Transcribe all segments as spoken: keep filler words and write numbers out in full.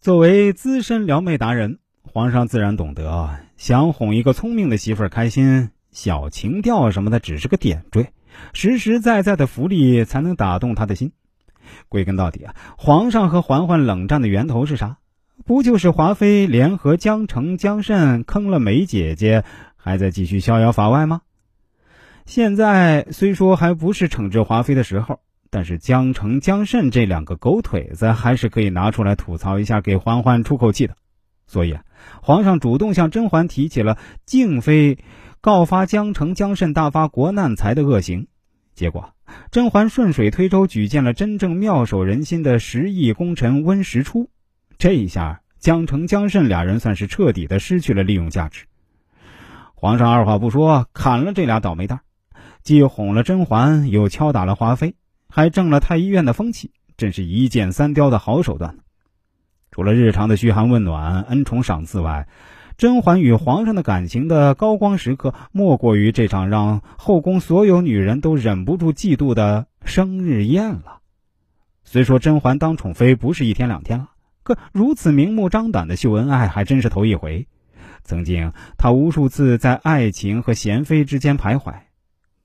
作为资深撩妹达人，皇上自然懂得，想哄一个聪明的媳妇儿开心，小情调什么的只是个点缀，实实在在的福利才能打动他的心。归根到底啊，皇上和嬛嬛冷战的源头是啥？不就是华妃联合江澄、江慎坑了梅姐姐，还在继续逍遥法外吗？现在虽说还不是惩治华妃的时候，但是江澄、江慎这两个狗腿子还是可以拿出来吐槽一下，给嬛嬛出口气的。所以、啊、皇上主动向甄嬛提起了敬妃告发江澄、江慎大发国难财的恶行，结果甄嬛顺水推舟举荐了真正妙手仁心的十亿功臣温实初。这一下江澄、江慎俩人算是彻底的失去了利用价值。皇上二话不说砍了这俩倒霉蛋，既哄了甄嬛，又敲打了华妃，还挣了太医院的风气，真是一箭三雕的好手段。除了日常的嘘寒问暖、恩宠赏赐外，甄嬛与皇上的感情的高光时刻，莫过于这场让后宫所有女人都忍不住嫉妒的生日宴了。虽说甄嬛当宠妃不是一天两天了，可如此明目张胆的秀恩爱还真是头一回。曾经她无数次在爱情和贤妃之间徘徊，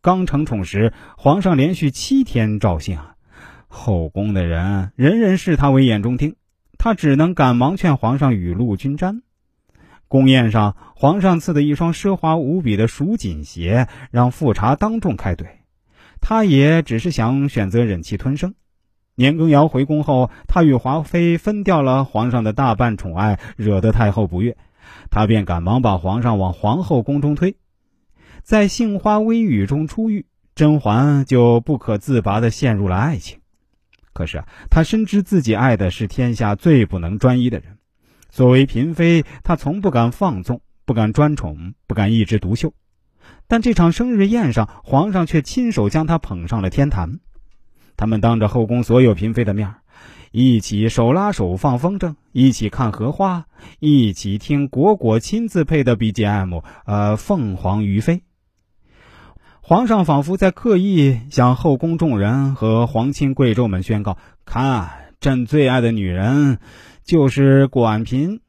刚成宠时，皇上连续七天召幸啊，后宫的人人人视他为眼中钉，他只能赶忙劝皇上雨露均沾。宫宴上，皇上赐的一双奢华无比的蜀锦鞋，让富察当众开怼，他也只是想选择忍气吞声。年羹尧回宫后，他与华妃分掉了皇上的大半宠爱，惹得太后不悦，他便赶忙把皇上往皇后宫中推。在杏花微雨中出狱，甄嬛就不可自拔地陷入了爱情。可是她深知自己爱的是天下最不能专一的人，作为嫔妃，她从不敢放纵，不敢专宠，不敢一枝独秀。但这场生日宴上，皇上却亲手将她捧上了天坛。他们当着后宫所有嫔妃的面，一起手拉手放风筝，一起看荷花，一起听果果亲自配的 B G M 呃，凤凰于飞。皇上仿佛在刻意向后宫众人和皇亲贵胄们宣告，看，朕最爱的女人就是管嫔。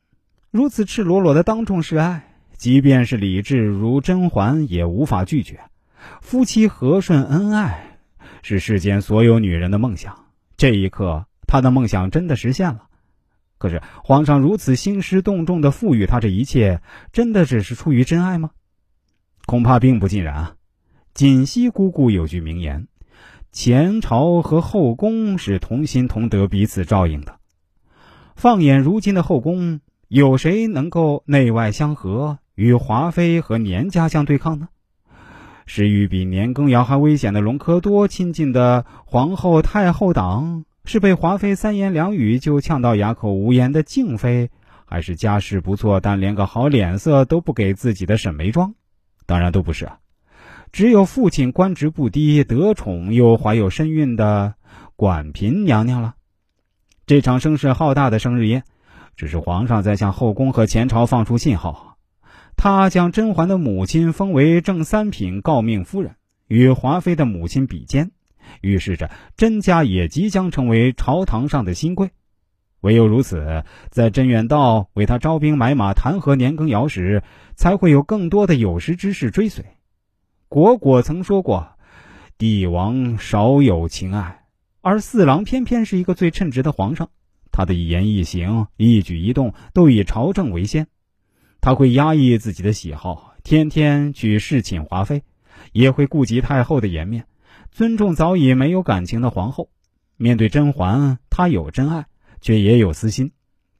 如此赤裸裸的当众示爱，即便是理智如甄嬛也无法拒绝。夫妻和顺恩爱是世间所有女人的梦想，这一刻她的梦想真的实现了。可是皇上如此兴师动众地赋予她这一切，真的只是出于真爱吗？恐怕并不尽然啊。锦溪姑姑有句名言，前朝和后宫是同心同德，彼此照应的。放眼如今的后宫，有谁能够内外相合，与华妃和年家相对抗呢？是与比年羹尧还危险的隆科多亲近的皇后太后党，是被华妃三言两语就呛到哑口无言的敬妃，还是家世不错但连个好脸色都不给自己的沈眉庄？当然都不是啊。只有父亲官职不低，得宠又怀有身孕的管嫔娘娘了。这场声势浩大的生日宴，只是皇上在向后宫和前朝放出信号。他将甄嬛的母亲封为正三品诰命夫人，与华妃的母亲比肩，预示着甄家也即将成为朝堂上的新贵。唯有如此，在甄远道为他招兵买马、弹劾年羹尧时，才会有更多的有识之士追随。果果曾说过，帝王少有情爱，而四郎偏偏是一个最称职的皇上，他的一言一行、一举一动都以朝政为先。他会压抑自己的喜好，天天去侍寝华妃，也会顾及太后的颜面，尊重早已没有感情的皇后。面对甄嬛，他有真爱，却也有私心。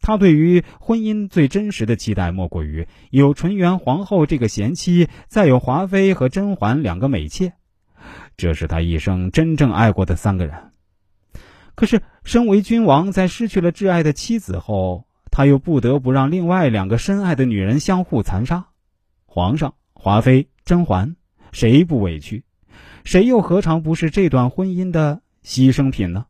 他对于婚姻最真实的期待，莫过于有纯元皇后这个贤妻，再有华妃和甄嬛两个美妾，这是他一生真正爱过的三个人。可是身为君王，在失去了挚爱的妻子后，他又不得不让另外两个深爱的女人相互残杀。皇上、华妃、甄嬛，谁不委屈？谁又何尝不是这段婚姻的牺牲品呢？